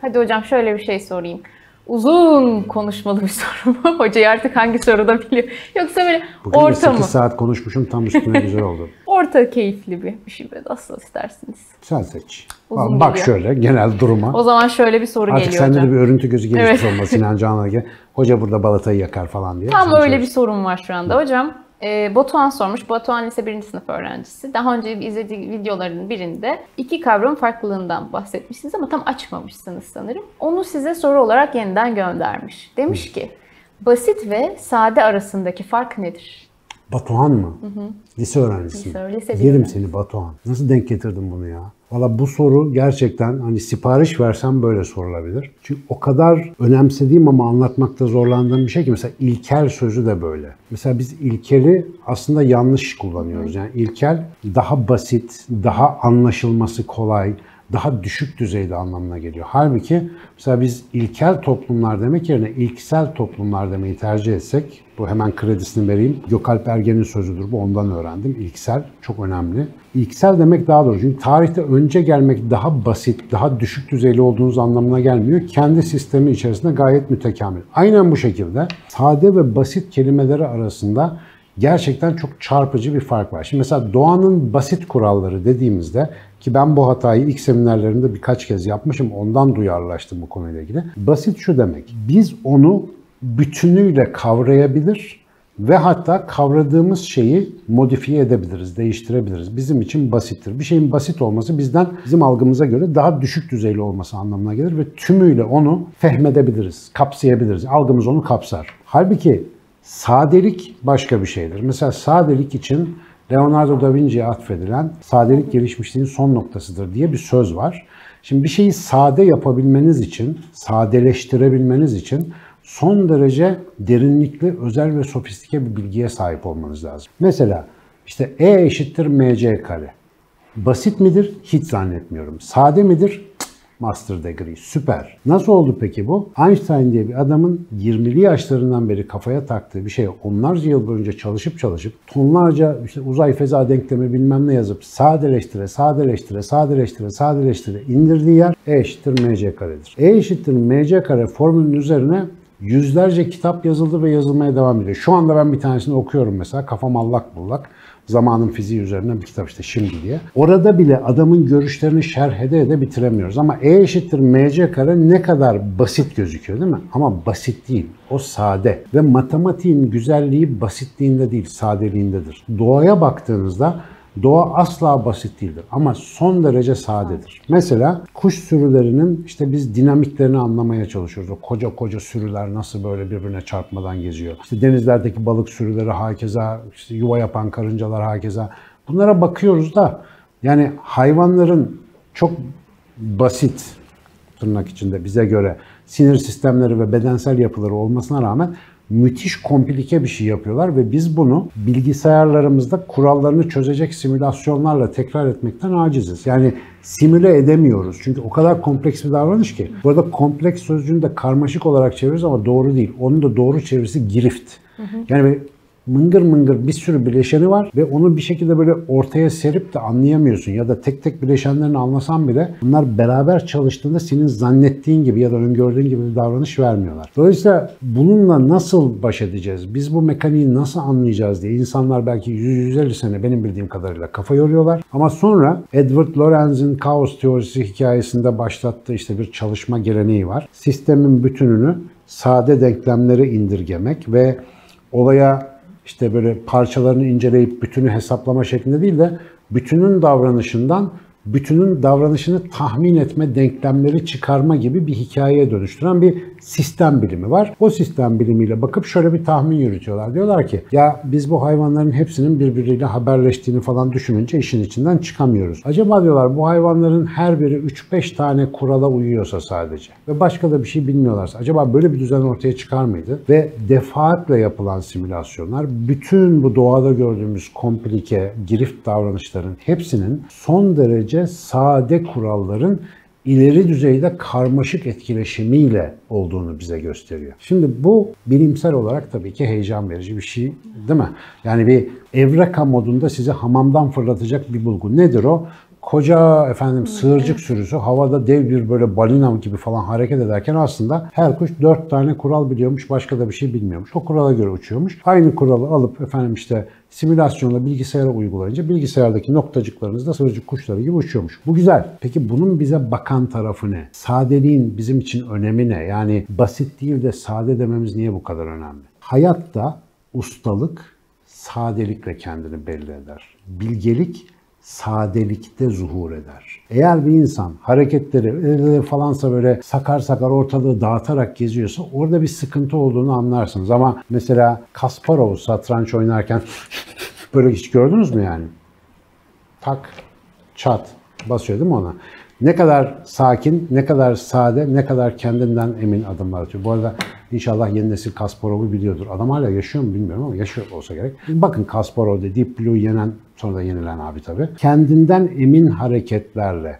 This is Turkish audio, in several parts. Hadi hocam şöyle bir şey sorayım. Uzun konuşmalı bir soru mu? Hocayı artık hangi soruda biliyor? Yoksa böyle bugün orta mı? Bugün 8 saat konuşmuşum, tam üstüne güzel oldu. Orta keyifli bir şey nasıl istersiniz? Sen seç. Uzun bak geliyor. Şöyle genel duruma. O zaman şöyle bir soru artık geliyor hocam. Artık sende de bir örüntü gözü gelişmiş evet. olması inancına göre. Hoca burada balatayı yakar falan diye. Tam öyle bir sorum var şu anda. Hı. Hocam Batuhan sormuş. Batuhan lise 1. sınıf öğrencisi. Daha önce izlediği videoların birinde iki kavramın farklılığından bahsetmişsiniz ama tam açmamışsınız sanırım. Onu size soru olarak yeniden göndermiş. Demiş ki, basit ve sade arasındaki fark nedir? Batuhan mı? Hı hı. Lise öğrencisi. Yerim seni Batuhan. Nasıl denk getirdin bunu ya? Valla bu soru gerçekten hani sipariş versem böyle sorulabilir. Çünkü o kadar önemsediğim ama anlatmakta zorlandığım bir şey ki mesela ilkel sözü de böyle. Mesela biz ilkeli aslında yanlış kullanıyoruz. Yani ilkel daha basit, daha anlaşılması kolay, daha düşük düzeyde anlamına geliyor. Halbuki mesela biz ilkel toplumlar demek yerine ilksel toplumlar demeyi tercih etsek, bu hemen kredisini vereyim, Gökalp Ergen'in sözüdür bu, ondan öğrendim. İlksel çok önemli. İlksel demek daha doğru çünkü tarihte önce gelmek daha basit, daha düşük düzeyli olduğunuz anlamına gelmiyor. Kendi sistemi içerisinde gayet mütekamil. Aynen bu şekilde sade ve basit kelimeleri arasında gerçekten çok çarpıcı bir fark var. Şimdi mesela doğanın basit kuralları dediğimizde, ki ben bu hatayı ilk seminerlerimde birkaç kez yapmışım, ondan duyarlaştım bu konuyla ilgili. Basit şu demek, biz onu bütünüyle kavrayabilir ve hatta kavradığımız şeyi modifiye edebiliriz, değiştirebiliriz. Bizim için basittir. Bir şeyin basit olması bizden, bizim algımıza göre daha düşük düzeyli olması anlamına gelir ve tümüyle onu fehmedebiliriz, kapsayabiliriz. Algımız onu kapsar. Halbuki sadelik başka bir şeydir. Mesela sadelik için Leonardo da Vinci'ye atfedilen sadelik gelişmişliğin son noktasıdır diye bir söz var. Şimdi bir şeyi sade yapabilmeniz için, sadeleştirebilmeniz için son derece derinlikli, özel ve sofistike bir bilgiye sahip olmanız lazım. Mesela işte E eşittir MC kare. Basit midir? Hiç zannetmiyorum. Sade midir? Master degree. Süper. Nasıl oldu peki bu? Einstein diye bir adamın 20'li yaşlarından beri kafaya taktığı bir şey, onlarca yıl boyunca çalışıp tonlarca işte uzay feza denklemi bilmem ne yazıp sadeleştire indirdiği yer E eşittir MC karedir. E eşittir MC kare formülünün üzerine yüzlerce kitap yazıldı ve yazılmaya devam ediyor. Şu anda ben bir tanesini okuyorum mesela, kafam allak bullak. Zamanın fiziği üzerine bir kitap işte şimdi diye. Orada bile adamın görüşlerini şerh ede bitiremiyoruz. Ama E eşittir MC kare ne kadar basit gözüküyor değil mi? Ama basit değil. O sade. Ve matematiğin güzelliği basitliğinde değil, sadeliğindedir. Doğaya baktığınızda doğa asla basit değildir ama son derece sadedir. Mesela kuş sürülerinin işte biz dinamiklerini anlamaya çalışıyoruz. O koca sürüler nasıl böyle birbirine çarpmadan geziyor. İşte denizlerdeki balık sürüleri hakeza, işte yuva yapan karıncalar hakeza. Bunlara bakıyoruz da yani hayvanların çok basit, tırnak içinde bize göre sinir sistemleri ve bedensel yapıları olmasına rağmen müthiş komplike bir şey yapıyorlar ve biz bunu bilgisayarlarımızda kurallarını çözecek simülasyonlarla tekrar etmekten aciziz. Yani simüle edemiyoruz. Çünkü o kadar kompleks bir davranış ki. Bu arada kompleks sözcüğünü de karmaşık olarak çeviriyoruz ama doğru değil. Onun da doğru çevirisi girift. Yani mıngır bir sürü bileşeni var ve onu bir şekilde böyle ortaya serip de anlayamıyorsun. Ya da tek tek bileşenlerini anlasan bile bunlar beraber çalıştığında senin zannettiğin gibi ya da öngördüğün gibi bir davranış vermiyorlar. Dolayısıyla bununla nasıl baş edeceğiz? Biz bu mekaniği nasıl anlayacağız diye insanlar belki 100-150 sene benim bildiğim kadarıyla kafa yoruyorlar. Ama sonra Edward Lorenz'in kaos teorisi hikayesinde başlattığı işte bir çalışma geleneği var. Sistemin bütününü sade denklemlere indirgemek ve olaya İşte böyle parçalarını inceleyip bütünü hesaplama şeklinde değil de bütünün davranışından bütünün davranışını tahmin etme, denklemleri çıkarma gibi bir hikayeye dönüştüren bir sistem bilimi var. O sistem bilimiyle bakıp şöyle bir tahmin yürütüyorlar. Diyorlar ki ya biz bu hayvanların hepsinin birbiriyle haberleştiğini falan düşününce işin içinden çıkamıyoruz. Acaba diyorlar bu hayvanların her biri 3-5 tane kurala uyuyorsa sadece ve başka da bir şey bilmiyorlarsa acaba böyle bir düzen ortaya çıkar mıydı? Ve defaatle yapılan simülasyonlar bütün bu doğada gördüğümüz komplike, girift davranışların hepsinin son derece sade kuralların ileri düzeyde karmaşık etkileşimiyle olduğunu bize gösteriyor. Şimdi bu bilimsel olarak tabii ki heyecan verici bir şey değil mi? Yani bir evreka modunda sizi hamamdan fırlatacak bir bulgu. Nedir o? koca sığırcık sürüsü havada dev bir böyle balina gibi falan hareket ederken aslında her kuş 4 tane kural biliyormuş, başka da bir şey bilmiyormuş. O kurala göre uçuyormuş. Aynı kuralı alıp simülasyonla bilgisayara uygulayınca bilgisayardaki noktacıklarınız da sığırcık kuşları gibi uçuyormuş. Bu güzel. Peki bunun bize bakan tarafı ne? Sadeliğin bizim için önemi ne? Yani basit değil de sade dememiz niye bu kadar önemli? Hayatta ustalık sadelikle kendini belli eder. Bilgelik sadelikte zuhur eder. Eğer bir insan hareketleri falansa böyle sakar sakar ortalığı dağıtarak geziyorsa orada bir sıkıntı olduğunu anlarsınız. Ama mesela Kasparov satranç oynarken böyle hiç gördünüz mü yani? Tak, çat basıyor değil mi ona? Ne kadar sakin, ne kadar sade, ne kadar kendinden emin adımlar atıyor. Bu arada inşallah yeni nesil Kasparov'u biliyordur. Adam hala yaşıyor mu bilmiyorum ama yaşıyor olsa gerek. Bakın Kasparov'da Deep Blue yenen, sonra da yenilen abi tabii. Kendinden emin hareketlerle,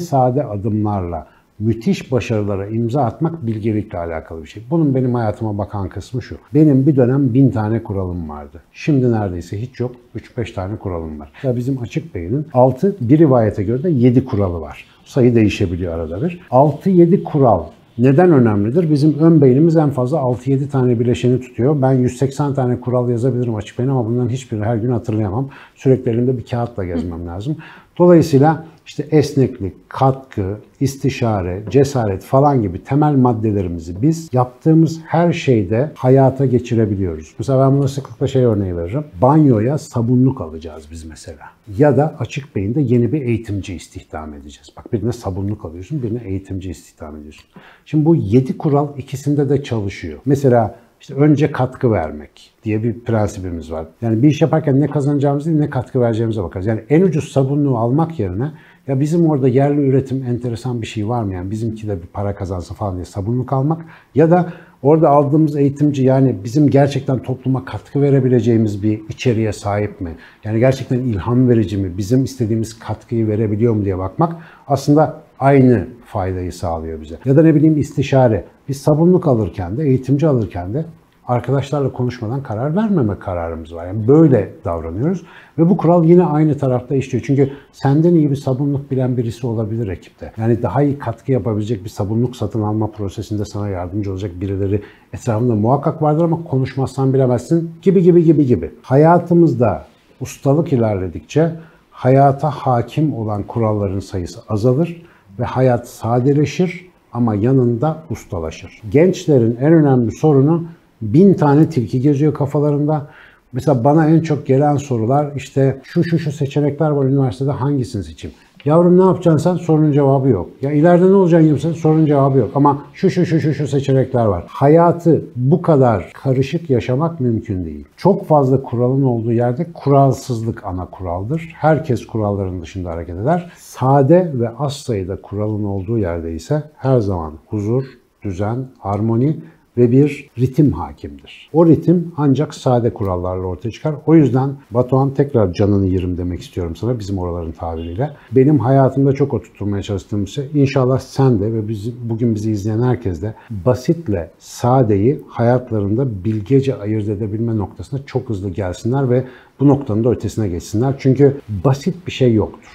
sade adımlarla müthiş başarılara imza atmak bilgelikle alakalı bir şey. Bunun benim hayatıma bakan kısmı şu. Benim bir dönem 1000 tane kuralım vardı. Şimdi neredeyse hiç yok. 3-5 tane kuralım var. Ya bizim açık beynin 6, bir rivayete göre de 7 kuralı var. Sayı değişebiliyor arada bir. 6-7 kural neden önemlidir? Bizim ön beynimiz en fazla 6-7 tane bileşeni tutuyor. Ben 180 tane kural yazabilirim açık beyin ama bunların hiçbirini her gün hatırlayamam. Sürekli elimde bir kağıtla gezmem lazım. Dolayısıyla esneklik, katkı, istişare, cesaret falan gibi temel maddelerimizi biz yaptığımız her şeyde hayata geçirebiliyoruz. Mesela ben buna sıklıkla örneği veririm. Banyoya sabunluk alacağız biz mesela. Ya da açık beyinde yeni bir eğitimci istihdam edeceğiz. Bak birine sabunluk alıyorsun, birine eğitimci istihdam ediyorsun. Şimdi bu 7 kural ikisinde de çalışıyor. Mesela önce katkı vermek diye bir prensibimiz var. Yani bir iş yaparken ne kazanacağımız değil, ne katkı vereceğimize bakarız. Yani en ucuz sabunluğu almak yerine ya bizim orada yerli üretim enteresan bir şey var mı? Yani bizimki de bir para kazansın falan diye sabunluk almak ya da orada aldığımız eğitimci yani bizim gerçekten topluma katkı verebileceğimiz bir içeriğe sahip mi? Yani gerçekten ilham verici mi? Bizim istediğimiz katkıyı verebiliyor mu diye bakmak aslında aynı faydayı sağlıyor bize. Ya da istişare. Biz sabunluk alırken de, eğitimci alırken de arkadaşlarla konuşmadan karar vermeme kararımız var. Yani böyle davranıyoruz ve bu kural yine aynı tarafta işliyor. Çünkü senden iyi bir sabunluk bilen birisi olabilir ekipte. Yani daha iyi katkı yapabilecek bir sabunluk satın alma prosesinde sana yardımcı olacak birileri etrafında muhakkak vardır ama konuşmazsan bilemezsin gibi. Hayatımızda ustalık ilerledikçe hayata hakim olan kuralların sayısı azalır ve hayat sadeleşir ama yanında ustalaşır. Gençlerin en önemli sorunu 1000 tane tilki geziyor kafalarında. Mesela bana en çok gelen sorular şu seçenekler var üniversitede hangisini seçeyim? Yavrum ne yapacaksın sen? Sorunun cevabı yok. Ya ileride ne olacaksın? Sorunun cevabı yok. Ama şu seçenekler var. Hayatı bu kadar karışık yaşamak mümkün değil. Çok fazla kuralın olduğu yerde kuralsızlık ana kuraldır. Herkes kuralların dışında hareket eder. Sade ve az sayıda kuralın olduğu yerde ise her zaman huzur, düzen, harmoni ve bir ritim hakimdir. O ritim ancak sade kurallarla ortaya çıkar. O yüzden Batuhan tekrar canını yerim demek istiyorum sana bizim oraların tabiriyle. Benim hayatımda çok oturtmaya çalıştığım şey inşallah sen de ve bugün bizi izleyen herkes de basitle sadeyi hayatlarında bilgece ayırt edebilme noktasına çok hızlı gelsinler ve bu noktanın da ötesine geçsinler. Çünkü basit bir şey yoktur.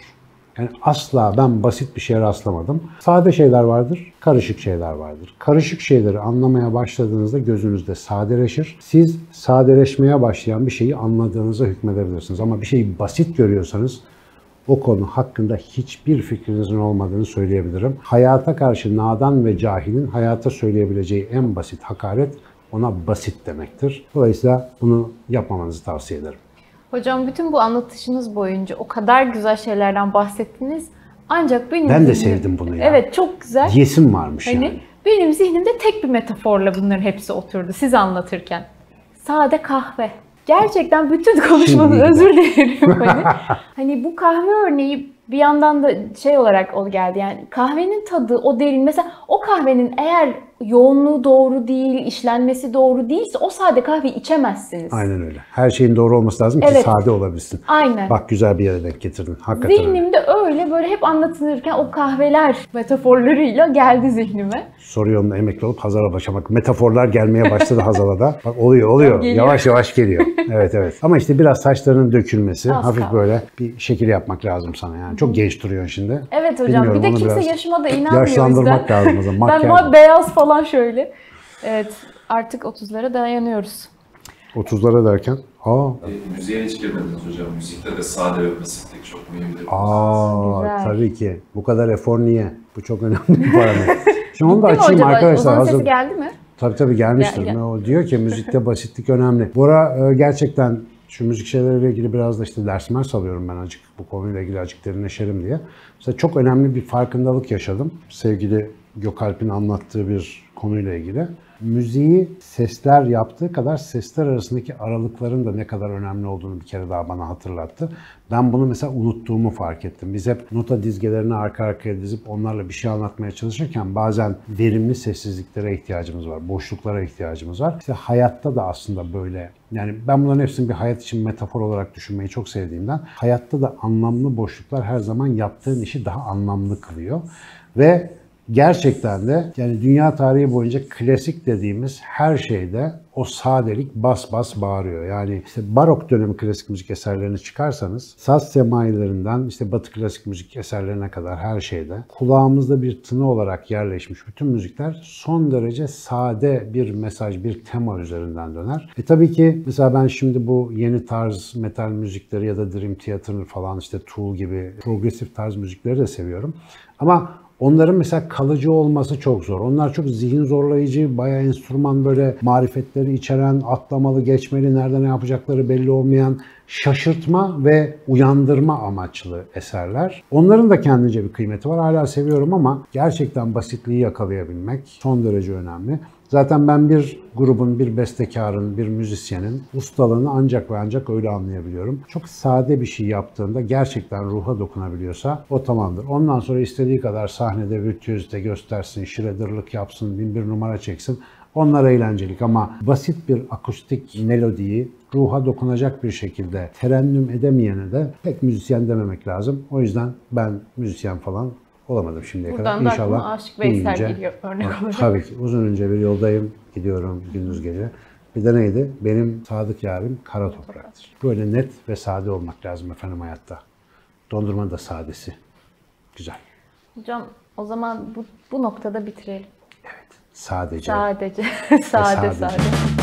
Yani asla ben basit bir şeye rastlamadım. Sade şeyler vardır, karışık şeyler vardır. Karışık şeyleri anlamaya başladığınızda gözünüzde sadeleşir. Siz sadeleşmeye başlayan bir şeyi anladığınıza hükmedebilirsiniz. Ama bir şeyi basit görüyorsanız o konu hakkında hiçbir fikrinizin olmadığını söyleyebilirim. Hayata karşı nadan ve cahilin hayata söyleyebileceği en basit hakaret ona basit demektir. Dolayısıyla bunu yapmamanızı tavsiye ederim. Hocam bütün bu anlatışınız boyunca o kadar güzel şeylerden bahsettiniz. Ancak benim de sevdim bunu ya. Evet çok güzel. Yesim varmış yani. Benim zihnimde tek bir metaforla bunların hepsi oturdu siz anlatırken. Sade kahve. Gerçekten bütün konuşmanın özür dilerim. Bu kahve örneği bir yandan da olarak o geldi yani kahvenin tadı o derin. Mesela o kahvenin eğer yoğunluğu doğru değil, işlenmesi doğru değilse o sade kahve içemezsiniz. Aynen öyle. Her şeyin doğru olması lazım ki sade olabilsin. Aynen. Bak güzel bir yere denk getirdin. Hakikaten zihnimde öyle böyle hep anlatılırken o kahveler metaforlarıyla geldi zihnime. SoruYorum'la emekli olup Hazar'a başlamak. Metaforlar gelmeye başladı Hazar'a da. Bak oluyor. Yavaş yavaş geliyor. Evet. Ama işte biraz saçlarının dökülmesi, hafif böyle bir şekil yapmak lazım sana yani. Çok genç duruyorsun şimdi. Evet hocam. Bilmiyorum, bir de kimse yaşıma da inanmıyor. Yaşlandırmak lazım o zaman. Makyaj beyaz falan. Şöyle. Evet. Artık 30'lara dayanıyoruz. 30'lara derken? Müziğe hiç girmediniz hocam. Müzikte de sade ve basitlik çok mühimdir. Tabii ki. Bu kadar efor niye? Bu çok önemli bir parametre. Şimdi onu da açayım arkadaşlar. Uzun sesi geldi mi? Tabii gelmiştir. Gel. O diyor ki müzikte basitlik önemli. Bora gerçekten şu müzik şeyleriyle ilgili biraz da işte ders alıyorum ben azıcık. Bu konuyla ilgili azıcık derinleşelim diye. Mesela çok önemli bir farkındalık yaşadım. Sevgili Gökalp'in anlattığı bir konuyla ilgili. Müziği sesler yaptığı kadar sesler arasındaki aralıkların da ne kadar önemli olduğunu bir kere daha bana hatırlattı. Ben bunu mesela unuttuğumu fark ettim. Biz hep nota dizgelerini arka arkaya dizip onlarla bir şey anlatmaya çalışırken bazen verimli sessizliklere ihtiyacımız var, boşluklara ihtiyacımız var. İşte hayatta da aslında böyle. Yani ben bunların hepsini bir hayat için metafor olarak düşünmeyi çok sevdiğimden hayatta da anlamlı boşluklar her zaman yaptığın işi daha anlamlı kılıyor. Ve gerçekten de yani dünya tarihi boyunca klasik dediğimiz her şeyde o sadelik bas bağırıyor. Yani işte barok dönemi klasik müzik eserlerini çıkarsanız saz semayelerinden işte batı klasik müzik eserlerine kadar her şeyde kulağımızda bir tını olarak yerleşmiş bütün müzikler son derece sade bir mesaj, bir tema üzerinden döner. Tabii ki mesela ben şimdi bu yeni tarz metal müzikleri ya da Dream Theater falan işte Tool gibi progresif tarz müzikleri de seviyorum. Ama onların mesela kalıcı olması çok zor. Onlar çok zihin zorlayıcı, bayağı enstrüman böyle marifetleri içeren, atlamalı, geçmeli, nerede ne yapacakları belli olmayan şaşırtma ve uyandırma amaçlı eserler. Onların da kendince bir kıymeti var. Hala seviyorum ama gerçekten basitliği yakalayabilmek son derece önemli. Zaten ben bir grubun, bir bestekarın, bir müzisyenin ustalığını ancak ve ancak öyle anlayabiliyorum. Çok sade bir şey yaptığında gerçekten ruha dokunabiliyorsa o tamamdır. Ondan sonra istediği kadar sahnede virtüözite göstersin, şiredırlık yapsın, bin bir numara çeksin. Onlar eğlencelik ama basit bir akustik melodiyi ruha dokunacak bir şekilde terennüm edemeyene de pek müzisyen dememek lazım. O yüzden ben müzisyen falan olamadım şimdiye kadar. Buradan İnşallah Aşık Veysel geliyor örnek olarak. Tabii ki uzun önce bir yoldayım, gidiyorum gündüz gece. Bir de neydi? Benim sadık yarim kara topraktır. Böyle net ve sade olmak lazım efendim hayatta. Dondurmanın da sadesi. Güzel. Hocam o zaman bu noktada bitirelim. Evet. Sadece. Sadece. Sadece.